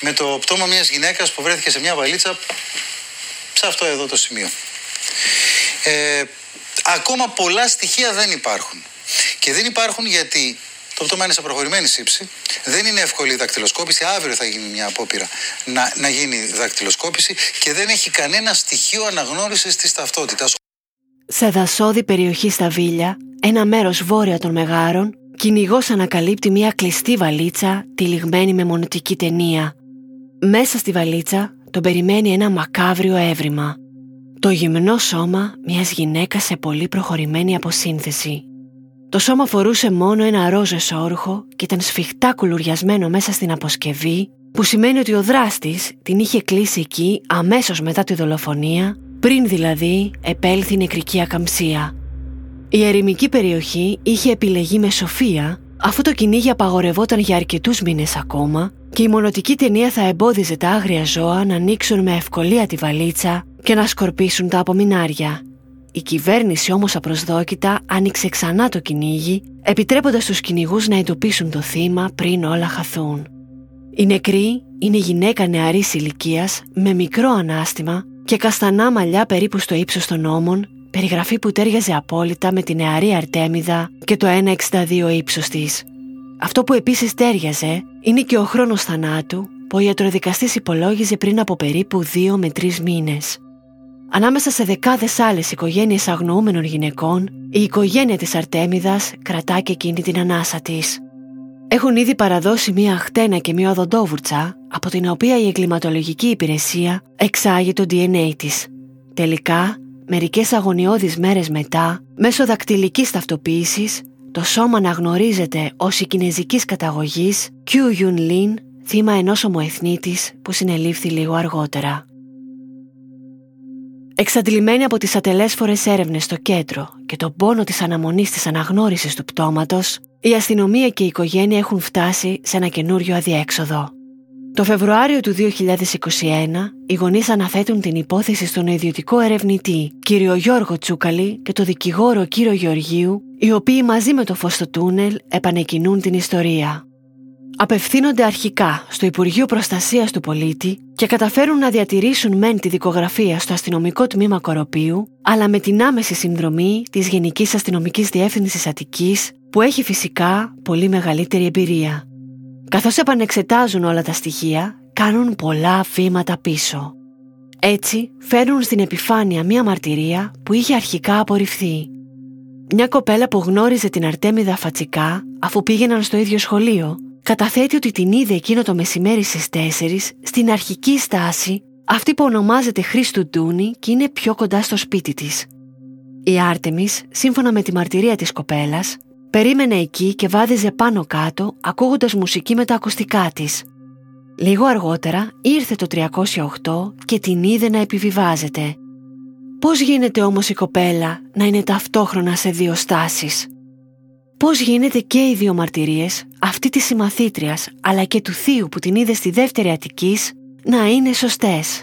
με το πτώμα μιας γυναίκας που βρέθηκε σε μια βαλίτσα σε αυτό εδώ το σημείο. Ε, ακόμα πολλά στοιχεία δεν υπάρχουν. Και δεν υπάρχουν γιατί το πτώμα είναι σε προχωρημένη σύψη, δεν είναι εύκολη η δακτυλοσκόπηση. Αύριο θα γίνει μια απόπειρα να, να γίνει δακτυλοσκόπηση και δεν έχει κανένα στοιχείο αναγνώρισης της ταυτότητας. Σε δασόδη περιοχή στα Βίλια, ένα μέρος βόρεια των Μεγάρων, κυνηγός ανακαλύπτει μια κλειστή βαλίτσα τυλιγμένη με μονοτική ταινία. Μέσα στη βαλίτσα τον περιμένει ένα μακάβριο έβριμα. Το γυμνό σώμα μιας γυναίκας σε πολύ προχωρημένη αποσύνθεση. Το σώμα φορούσε μόνο ένα ροζ εσώρουχο και ήταν σφιχτά κουλουριασμένο μέσα στην αποσκευή, που σημαίνει ότι ο δράστης την είχε κλείσει εκεί αμέσως μετά τη δολοφονία, πριν δηλαδή επέλθει η νεκρική ακαμψία. Η ερημική περιοχή είχε επιλεγεί με σοφία, αφού το κυνήγι απαγορευόταν για αρκετούς μήνες ακόμα και η μονοτική ταινία θα εμπόδιζε τα άγρια ζώα να ανοίξουν με ευκολία τη βαλίτσα και να σκορπίσουν τα απομεινάρια. Η κυβέρνηση όμως απροσδόκητα άνοιξε ξανά το κυνήγι, επιτρέποντας τους κυνηγούς να εντοπίσουν το θύμα πριν όλα χαθούν. Η νεκρή είναι γυναίκα νεαρής ηλικίας με μικρό ανάστημα και καστανά μαλλιά περίπου στο ύψος των ώμων, περιγραφή που τέριαζε απόλυτα με τη νεαρή Αρτέμιδα και το ένα κόμμα εξήντα δύο ύψος της. Αυτό που επίσης τέριαζε είναι και ο χρόνος θανάτου, Ο ιατροδικαστής υπολόγιζε πριν από περίπου δύο με τρεις μήνες. Ανάμεσα σε δεκάδες άλλες οικογένειες αγνοούμενων γυναικών, η οικογένεια της Αρτέμιδας κρατά και εκείνη την ανάσα της. Έχουν ήδη παραδώσει μία χτένα και μία οδοντόβουρτσα, από την οποία η εγκληματολογική υπηρεσία εξάγει το ντι εν έι της. Τελικά, μερικές αγωνιώδεις μέρες μετά, μέσω δακτυλικής ταυτοποίησης, το σώμα αναγνωρίζεται ως η κινεζικής καταγωγής Qiu Yun Lin, θύμα ενός ομοεθνίτης που συνελήφθη λίγο αργότερα. Εξαντλημένη από τις ατελέσφορες έρευνες στο κέντρο και τον πόνο της αναμονής της αναγνώρισης του πτώματος, η αστυνομία και η οικογένεια έχουν φτάσει σε ένα καινούριο αδιέξοδο. Το Φεβρουάριο του δύο χιλιάδες είκοσι ένα, οι γονείς αναθέτουν την υπόθεση στον ιδιωτικό ερευνητή κύριο Γιώργο Τσούκαλη και το δικηγόρο κύριο Γεωργίου, οι οποίοι μαζί με το Φως στο Τούνελ επανεκκινούν την ιστορία. Απευθύνονται αρχικά στο Υπουργείο Προστασίας του Πολίτη και καταφέρουν να διατηρήσουν μεν τη δικογραφία στο αστυνομικό τμήμα Κοροπίου, αλλά με την άμεση συνδρομή της Γενικής Αστυνομικής Διεύθυνσης Αττικής, που έχει φυσικά πολύ μεγαλύτερη εμπειρία. Καθώς επανεξετάζουν όλα τα στοιχεία, κάνουν πολλά βήματα πίσω. Έτσι, φέρνουν στην επιφάνεια μία μαρτυρία που είχε αρχικά απορριφθεί. Μια κοπέλα που γνώριζε την Αρτέμιδα φατσικά, αφού πήγαιναν στο ίδιο σχολείο, καταθέτει ότι την είδε εκείνο το μεσημέρι στις τέσσερις στην αρχική στάση, αυτή που ονομάζεται Χρήστου Ντούνη και είναι πιο κοντά στο σπίτι της. Η Άρτεμις, σύμφωνα με τη μαρτυρία της κοπέλας, περίμενε εκεί και βάδιζε πάνω κάτω ακούγοντας μουσική με τα ακουστικά της. Λίγο αργότερα ήρθε το τριακόσια οκτώ και την είδε να επιβιβάζεται. Πώς γίνεται όμως η κοπέλα να είναι ταυτόχρονα σε δύο στάσεις? Πώς γίνεται και οι δύο μαρτυρίες, αυτή της συμμαθήτριας αλλά και του θείου που την είδε στη δεύτερη Αττικής, να είναι σωστές?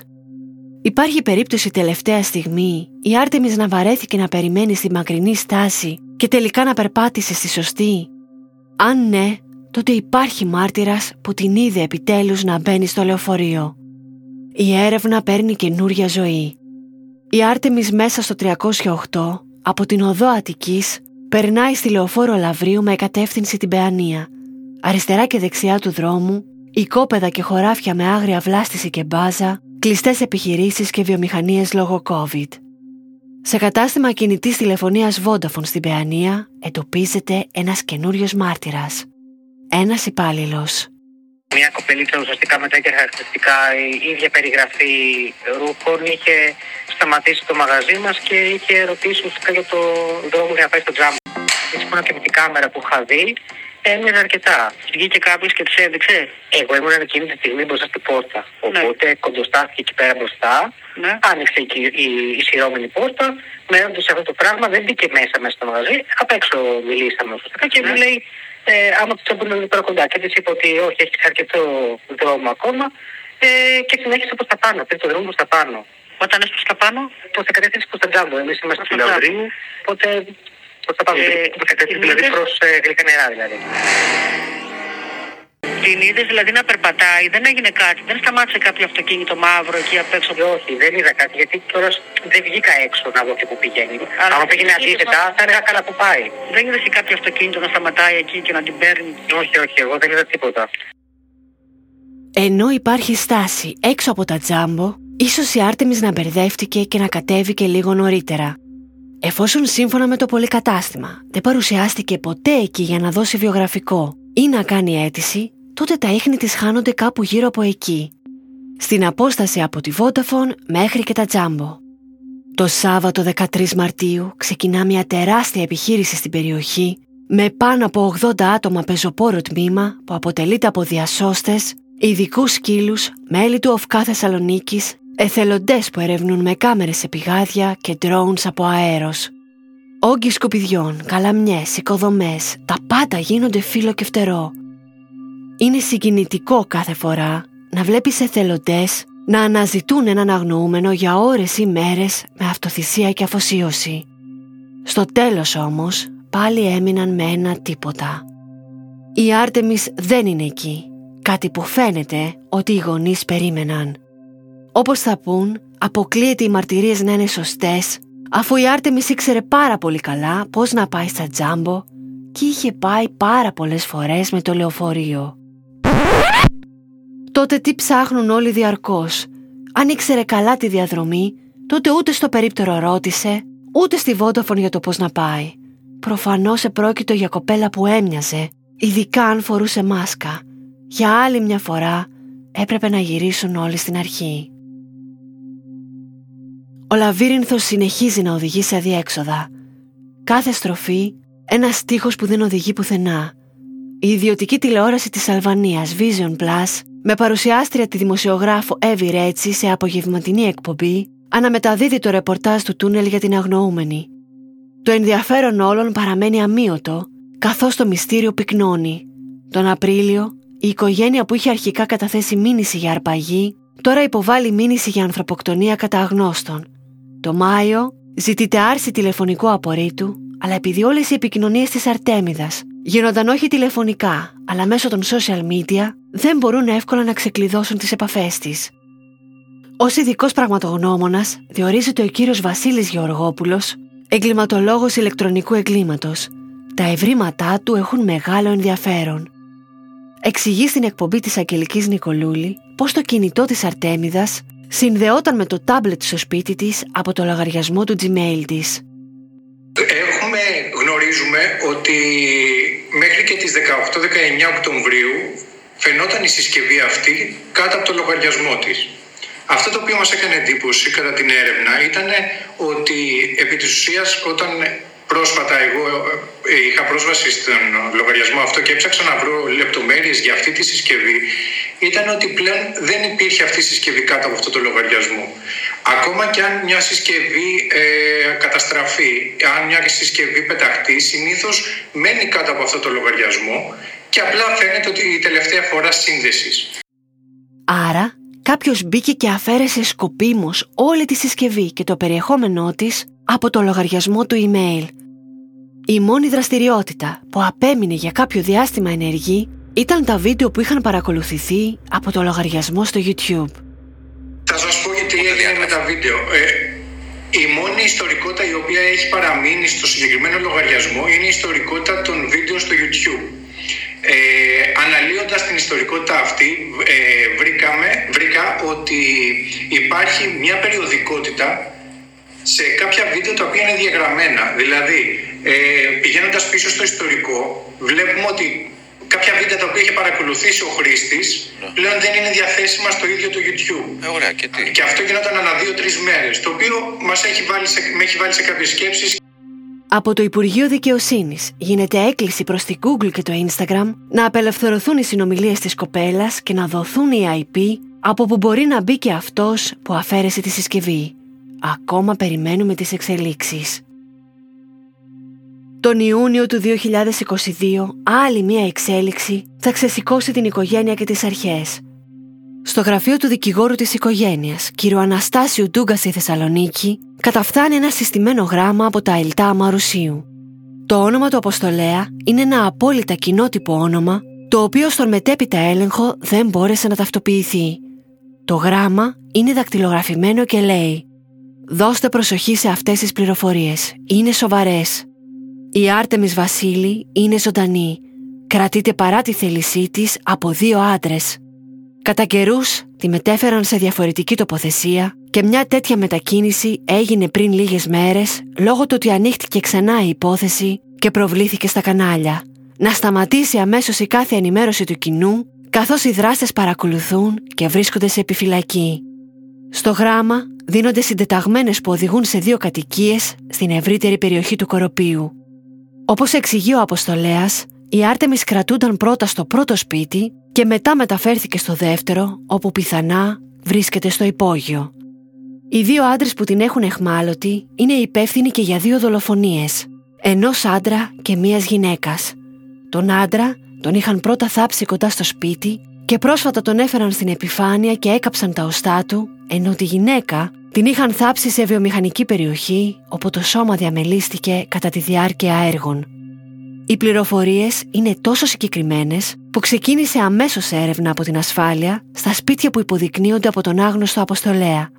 Υπάρχει περίπτωση τελευταία στιγμή η Άρτεμις να βαρέθηκε να περιμένει στη μακρινή στάση και τελικά να περπάτησε στη σωστή? Αν ναι, τότε υπάρχει μάρτυρας που την είδε επιτέλους να μπαίνει στο λεωφορείο. Η έρευνα παίρνει καινούρια ζωή. Η Άρτεμις μέσα στο τριακόσια οκτώ, από την οδό Αττικής, περνάει στη λεωφόρο Λαυρίου με κατεύθυνση την Παιανία. Αριστερά και δεξιά του δρόμου, οικόπεδα και χωράφια με άγρια βλάστηση και μπάζα, κλειστές επιχειρήσεις και βιομηχανίες λόγω COVID. Σε κατάστημα κινητής τηλεφωνίας Vodafone στην Παιανία εντοπίζεται ένας καινούριος μάρτυρας. Ένας υπάλληλος. Μια κοπελίτσα ουσιαστικά με τέτοια χαρακτηριστικά, η ίδια περιγραφή ρούχων, είχε σταματήσει το μαγαζί μας και είχε ρωτήσει ουσιαστικά για το δρόμο για να πάει στο τζάμπο. Σύμφωνα και με την κάμερα που είχα δει, έμεινε αρκετά. Βγήκε κάποιος και της έδειξε. Εγώ ήμουν εκείνη τη στιγμή μπροστά στην πόρτα. Οπότε ναι, κοντοστάθηκε εκεί πέρα μπροστά, ναι, άνοιξε η, η, η σειρώμενη πόρτα. Μένοντας σε αυτό το πράγμα, δεν μπήκε μέσα μέσα στο μαγαζί. Απ' έξω μιλήσαμε ουσιαστικά και μου ναι, λέει. Ε, άμα του τσαμπούν λίγο πέρα κοντά, και της είπα ότι όχι, έχεις αρκετό δρόμο ακόμα, ε, και συνέχισε προς τα πάνω, πήρε το δρόμο προς τα πάνω. Όταν είσαι προς τα πάνω, προς τα κατεύθυνση προς τα τζάμπο, εμείς είμαστε στη Λαυρίου, οπότε προς τα πάνω, ε, προς τα κατεύθυνση δηλαδή προς ε, γλυκά νερά δηλαδή. Την είδε δηλαδή να περπατάει, δεν έγινε κάτι, δεν σταμάτησε κάποιο αυτοκίνητο μαύρο εκεί απ' έξω? Όχι, δεν είδα κάτι, γιατί τώρα δεν βγήκα έξω να δω και που πηγαίνει. Αλλά άμα πήγαινε αντίθετα, θα έλεγα καλά που πάει. Δεν είδε και κάποιο αυτοκίνητο να σταματάει εκεί και να την παίρνει? Όχι, όχι, εγώ δεν είδα τίποτα. Ενώ υπάρχει στάση έξω από τα τζάμπο, ίσως η Άρτεμις να μπερδεύτηκε και να κατέβηκε λίγο νωρίτερα. Εφόσον σύμφωνα με το πολυκατάστημα δεν παρουσιάστηκε ποτέ εκεί για να δώσει βιογραφικό ή να κάνει αίτηση, τότε τα ίχνη της χάνονται κάπου γύρω από εκεί, στην απόσταση από τη Vodafone μέχρι και τα τζάμπο. Το Σάββατο δεκατρείς Μαρτίου ξεκινά μια τεράστια επιχείρηση στην περιοχή με πάνω από ογδόντα άτομα πεζοπόρο τμήμα που αποτελείται από διασώστες, ειδικούς σκύλους, μέλη του ΟΦΚΑ Θεσσαλονίκης, εθελοντές που ερευνούν με κάμερες σε πηγάδια και drones από αέρος. Όγκοι σκουπιδιών, καλαμιές, οικοδομές, τα πάντα γίνονται φύλλο και φτερό. Είναι συγκινητικό κάθε φορά να βλέπεις εθελοντές να αναζητούν έναν αγνοούμενο για ώρες ή μέρες με αυτοθυσία και αφοσίωση. Στο τέλος όμως πάλι έμειναν με ένα τίποτα. Η Άρτεμις δεν είναι εκεί, κάτι που φαίνεται ότι οι γονείς περίμεναν. Όπως θα πούν, αποκλείεται οι μαρτυρίες να είναι σωστές, αφού η Άρτεμις ήξερε πάρα πολύ καλά πώς να πάει στα τζάμπο και είχε πάει πάρα πολλές φορές με το λεωφορείο. τότε τι ψάχνουν όλοι διαρκώς. Αν ήξερε καλά τη διαδρομή, τότε ούτε στο περίπτερο ρώτησε, ούτε στη Vodafone για το πώς να πάει. Προφανώς επρόκειτο για κοπέλα που έμοιαζε, ειδικά αν φορούσε μάσκα. Για άλλη μια φορά έπρεπε να γυρίσουν όλοι στην αρχή. Ο λαβύρινθος συνεχίζει να οδηγεί σε αδιέξοδα. Κάθε στροφή, ένας τοίχος που δεν οδηγεί πουθενά. Η ιδιωτική τηλεόραση της Αλβανίας Vision Plus, με παρουσιάστρια τη δημοσιογράφο Evyi Retsi σε απογευματινή εκπομπή, αναμεταδίδει το ρεπορτάζ του τούνελ για την αγνοούμενη. Το ενδιαφέρον όλων παραμένει αμύωτο, καθώς το μυστήριο πυκνώνει. Τον Απρίλιο, η οικογένεια που είχε αρχικά καταθέσει μήνυση για αρπαγή, τώρα υποβάλλει μήνυση για ανθρωποκτονία κατά αγνώστων. Το Μάιο ζητείται άρση τηλεφωνικού απορρίτου, αλλά επειδή όλες οι επικοινωνίες της Αρτέμιδας γίνονταν όχι τηλεφωνικά, αλλά μέσω των social media, δεν μπορούν εύκολα να ξεκλειδώσουν τις επαφές της. Ως ειδικός πραγματογνώμονας, διορίζεται ο κύριος Βασίλης Γεωργόπουλος, εγκληματολόγος ηλεκτρονικού εγκλήματος. Τα ευρήματά του έχουν μεγάλο ενδιαφέρον. Εξηγεί στην εκπομπή της Αγγελικής Νικολούλη πως το κινητό της Αρτέμιδας συνδεόταν με το τάμπλετ στο σπίτι της από το λογαριασμό του Gmail της. Έχουμε, γνωρίζουμε ότι μέχρι και τις δεκαοκτώ δεκαεννιά Οκτωβρίου φαινόταν η συσκευή αυτή κάτω από το λογαριασμό της. Αυτό το οποίο μας έκανε εντύπωση κατά την έρευνα ήταν ότι επί της ουσίας όταν πρόσφατα εγώ είχα πρόσβαση στον λογαριασμό αυτό και έψαξα να βρω λεπτομέρειες για αυτή τη συσκευή, ήταν ότι πλέον δεν υπήρχε αυτή η συσκευή κάτω από αυτό το λογαριασμό. Ακόμα και αν μια συσκευή ε, καταστραφεί, αν μια συσκευή πεταχτεί, συνήθως μένει κάτω από αυτό το λογαριασμό και απλά φαίνεται ότι η τελευταία φορά σύνδεσης. Άρα κάποιος μπήκε και αφαίρεσε σκοπίμως όλη τη συσκευή και το περιεχόμενό της από το λογαριασμό του email. Η μόνη δραστηριότητα που απέμεινε για κάποιο διάστημα ενεργή ήταν τα βίντεο που είχαν παρακολουθηθεί από το λογαριασμό στο YouTube. Θα σας πω γιατί έγινε με τα βίντεο. Ε, η μόνη ιστορικότητα η οποία έχει παραμείνει στο συγκεκριμένο λογαριασμό είναι η ιστορικότητα των βίντεο στο YouTube. Ε, αναλύοντας την ιστορικότητα αυτή ε, βρήκαμε, βρήκα ότι υπάρχει μια περιοδικότητα σε κάποια βίντεο τα οποία είναι διαγραμμένα. Δηλαδή ε, πηγαίνοντας πίσω στο ιστορικό βλέπουμε ότι κάποια βίντεο τα οποία είχε παρακολουθήσει ο χρήστης πλέον δεν είναι διαθέσιμα στο ίδιο το YouTube. Ε, ωραία, και, τι? Και αυτό γινόταν ανά δύο-τρεις μέρες, το οποίο μας έχει βάλει σε, με έχει βάλει σε κάποιες σκέψεις. Από το Υπουργείο Δικαιοσύνης γίνεται έκκληση προς τη Google και το Instagram να απελευθερωθούν οι συνομιλίες της κοπέλας και να δοθούν οι άι πι από που μπορεί να μπει και αυτός που αφαίρεσε τη συσκευή. Ακόμα περιμένουμε τις εξελίξεις. Τον Ιούνιο του δύο χιλιάδες είκοσι δύο άλλη μία εξέλιξη θα ξεσηκώσει την οικογένεια και τις αρχές. Στο γραφείο του δικηγόρου της οικογένειας, κ. Αναστάσιου Ντούγκα στη Θεσσαλονίκη, καταφτάνει ένα συστημένο γράμμα από τα Ελτά Αμαρουσίου. Το όνομα του αποστολέα είναι ένα απόλυτα κοινότυπο όνομα, το οποίο στον μετέπειτα έλεγχο δεν μπόρεσε να ταυτοποιηθεί. Το γράμμα είναι δακτυλογραφημένο και λέει: «Δώστε προσοχή σε αυτές τις πληροφορίες. Είναι σοβαρές. Η Άρτεμις Βασίλη είναι ζωντανή. Κρατείται παρά τη θέλησή της από δύο άντρες». Κατά καιρούς τη μετέφεραν σε διαφορετική τοποθεσία και μια τέτοια μετακίνηση έγινε πριν λίγες μέρες λόγω του ότι ανοίχτηκε ξανά η υπόθεση και προβλήθηκε στα κανάλια. Να σταματήσει αμέσως η κάθε ενημέρωση του κοινού, καθώς οι δράστες παρακολουθούν και βρίσκονται σε επιφυλακή. Στο γράμμα δίνονται συντεταγμένες που οδηγούν σε δύο κατοικίες στην ευρύτερη περιοχή του Κοροπίου. Όπως εξηγεί ο αποστολέας, οι Άρτεμις κρατούνταν πρώτα στο πρώτο σπίτι και μετά μεταφέρθηκε στο δεύτερο, όπου πιθανά βρίσκεται στο υπόγειο. Οι δύο άντρες που την έχουν αιχμάλωτη είναι υπεύθυνοι και για δύο δολοφονίες, ενός άντρα και μίας γυναίκας. Τον άντρα τον είχαν πρώτα θάψει κοντά στο σπίτι και πρόσφατα τον έφεραν στην επιφάνεια και έκαψαν τα οστά του, ενώ τη γυναίκα την είχαν θάψει σε βιομηχανική περιοχή, όπου το σώμα διαμελίστηκε κατά τη διάρκεια έργων. Οι πληροφορίες είναι τόσο συγκεκριμένες που ξεκίνησε αμέσως έρευνα από την ασφάλεια στα σπίτια που υποδεικνύονται από τον άγνωστο αποστολέα.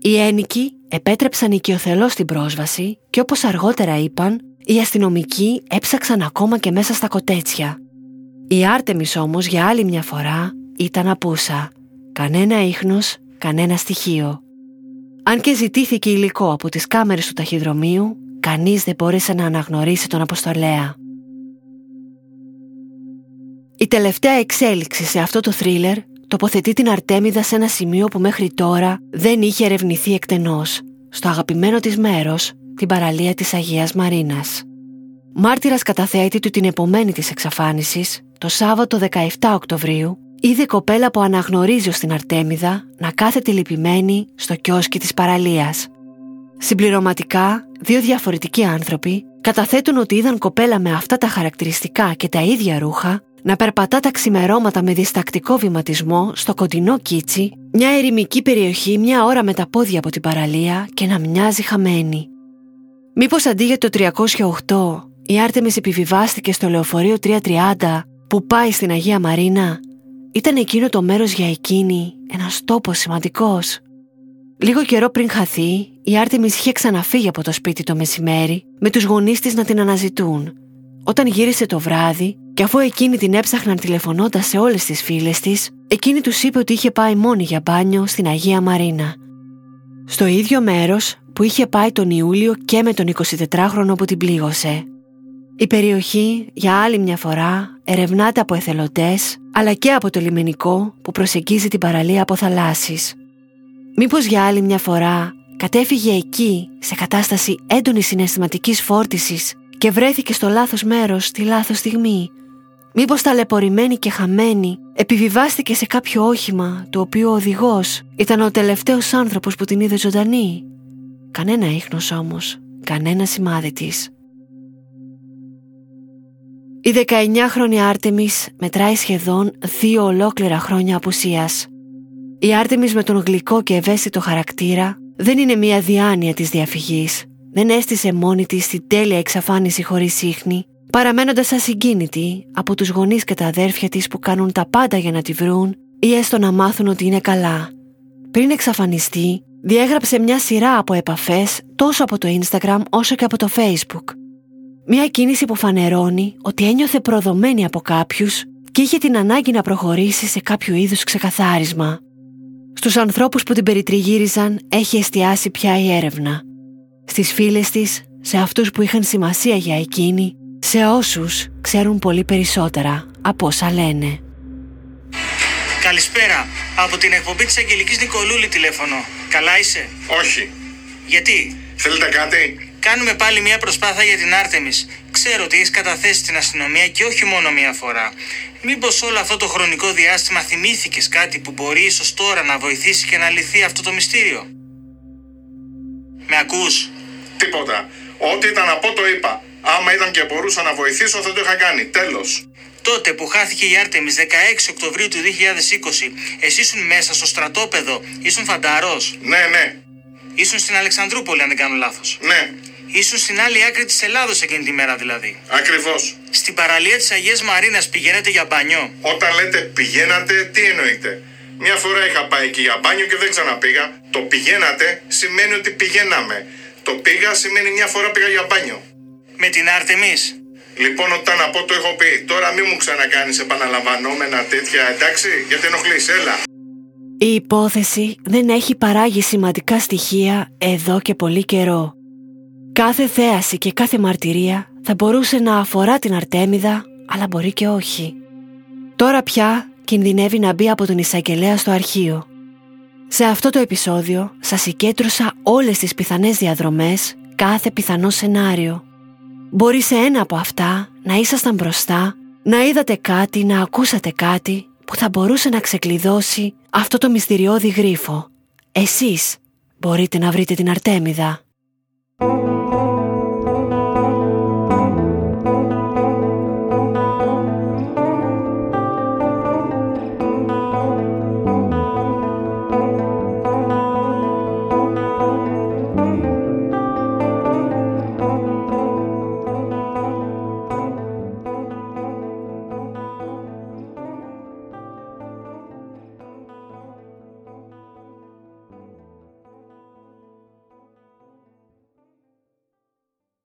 Οι ένοικοι επέτρεψαν οικειοθελώς την πρόσβαση και όπως αργότερα είπαν, οι αστυνομικοί έψαξαν ακόμα και μέσα στα κοτέτσια. Η Άρτεμις όμως για άλλη μια φορά ήταν απούσα. Κανένα ίχνος, κανένα στοιχείο. Αν και ζητήθηκε υλικό από τις κάμερες του ταχυδρομείου, κανείς δεν μπόρεσε να αναγνωρίσει τον αποστολέα. Η τελευταία εξέλιξη σε αυτό το θρίλερ τοποθετεί την Αρτέμιδα σε ένα σημείο που μέχρι τώρα δεν είχε ερευνηθεί εκτενώς, στο αγαπημένο της μέρος, την παραλία της Αγίας Μαρίνας. Μάρτυρας καταθέτη του την επομένη της εξαφάνισης, το Σάββατο δεκαεφτά Οκτωβρίου, είδε κοπέλα που αναγνωρίζει ως την Αρτέμιδα να κάθεται λυπημένη στο κιόσκι της παραλίας. Συμπληρωματικά, δύο διαφορετικοί άνθρωποι καταθέτουν ότι είδαν κοπέλα με αυτά τα χαρακτηριστικά και τα ίδια ρούχα να περπατά τα ξημερώματα με διστακτικό βηματισμό στο κοντινό Κίτσι, μια ερημική περιοχή μια ώρα με τα πόδια από την παραλία και να μοιάζει χαμένη. Μήπως αντί για το τριακόσια οκτώ, η Άρτεμις επιβιβάστηκε στο λεωφορείο τριακόσια τριάντα που πάει στην Αγία Μαρίνα? Ήταν εκείνο το μέρος για εκείνη ένας τόπος σημαντικός. Λίγο καιρό πριν χαθεί, η Άρτεμις είχε ξαναφύγει από το σπίτι το μεσημέρι με τους γονείς της να την αναζητούν. Όταν γύρισε το βράδυ και αφού εκείνοι την έψαχναν τηλεφωνώντας σε όλες τις φίλες της, εκείνη τους είπε ότι είχε πάει μόνη για μπάνιο στην Αγία Μαρίνα. Στο ίδιο μέρος που είχε πάει τον Ιούλιο και με τον εικοσιτετράχρονο που την πλήγωσε. Η περιοχή, για άλλη μια φορά, ερευνάται από εθελοντές, αλλά και από το λιμενικό που προσεγγίζει την παραλία από θαλάσσης. Μήπως για άλλη μια φορά κατέφυγε εκεί σε κατάσταση έντονης συναισθηματικής φόρτισης και βρέθηκε στο λάθος μέρος στη λάθος στιγμή? Μήπως ταλαιπωρημένη και χαμένη επιβιβάστηκε σε κάποιο όχημα, το οποίο ο οδηγός ήταν ο τελευταίος άνθρωπος που την είδε ζωντανή? Κανένα ίχνος όμως, κανένα σημάδι της. Η δεκαεννιάχρονη Άρτεμις μετράει σχεδόν δύο ολόκληρα χρόνια απουσίας. Η Άρτεμις με τον γλυκό και ευαίσθητο χαρακτήρα δεν είναι μία διάνοια της διαφυγής. Δεν έστησε μόνη της την τέλεια εξαφάνιση χωρίς ίχνη, παραμένοντας ασυγκίνητη από τους γονείς και τα αδέρφια της που κάνουν τα πάντα για να τη βρουν ή έστω να μάθουν ότι είναι καλά. Πριν εξαφανιστεί, διέγραψε μια σειρά από επαφές τόσο από το Instagram όσο και από το Facebook. Μια κίνηση που φανερώνει ότι ένιωθε προδομένη από κάποιους και είχε την ανάγκη να προχωρήσει σε κάποιο είδους ξεκαθάρισμα. Στους ανθρώπους που την περιτριγύριζαν έχει εστιάσει πια η έρευνα. Στις φίλες της, σε αυτούς που είχαν σημασία για εκείνη, σε όσους ξέρουν πολύ περισσότερα από όσα λένε. Καλησπέρα. Από την εκπομπή της Αγγελικής Νικολούλη τηλέφωνο. Καλά είσαι? Όχι. Γιατί? Θέλετε κάτι? Κάνουμε πάλι μια προσπάθεια για την Άρτεμις. Ξέρω ότι έχεις καταθέσει την αστυνομία και όχι μόνο μια φορά. Μήπως όλο αυτό το χρονικό διάστημα θυμήθηκες κάτι που μπορεί ίσως τώρα να βοηθήσει και να λυθεί αυτό το μυστήριο? Με ακούς? Τίποτα. Ό,τι ήταν να πω το είπα. Άμα ήταν και μπορούσα να βοηθήσω θα το είχα κάνει. Τέλος. Τότε που χάθηκε η Άρτεμις δεκαέξι Οκτωβρίου του δύο χιλιάδες είκοσι, εσύ ήσουν μέσα στο στρατόπεδο, ήσουν φανταρός? Ναι, ναι. Ήσουν στην Αλεξανδρούπολη, αν δεν κάνω λάθος. Ναι. Ήσουν στην άλλη άκρη της Ελλάδος εκείνη τη μέρα δηλαδή. Ακριβώς. Στην παραλία της Αγίας Μαρίνας πηγαίνατε για μπάνιο? Όταν λέτε πηγαίνατε, τι εννοείτε? Μια φορά είχα πάει εκεί για μπάνιο και δεν ξαναπήγα. Το πηγαίνατε σημαίνει ότι πηγαίναμε. Το πήγα σημαίνει μια φορά πήγα για μπάνιο. Με την Άρτεμις? Λοιπόν, όταν από το έχω πει, τώρα μη μου ξανακάνεις επαναλαμβανόμενα τέτοια, εντάξει, γιατί ενοχλείς, έλα. Η υπόθεση δεν έχει παράγει σημαντικά στοιχεία εδώ και πολύ καιρό. Κάθε θέαση και κάθε μαρτυρία θα μπορούσε να αφορά την Αρτέμιδα, αλλά μπορεί και όχι. Τώρα πια κινδυνεύει να μπει από τον εισαγγελέα στο αρχείο. Σε αυτό το επεισόδιο σας συγκέντρωσα όλες τις πιθανές διαδρομές, κάθε πιθανό σενάριο. Μπορεί σε ένα από αυτά να ήσασταν μπροστά, να είδατε κάτι, να ακούσατε κάτι που θα μπορούσε να ξεκλειδώσει αυτό το μυστηριώδη γρίφο. Εσείς μπορείτε να βρείτε την Αρτέμιδα.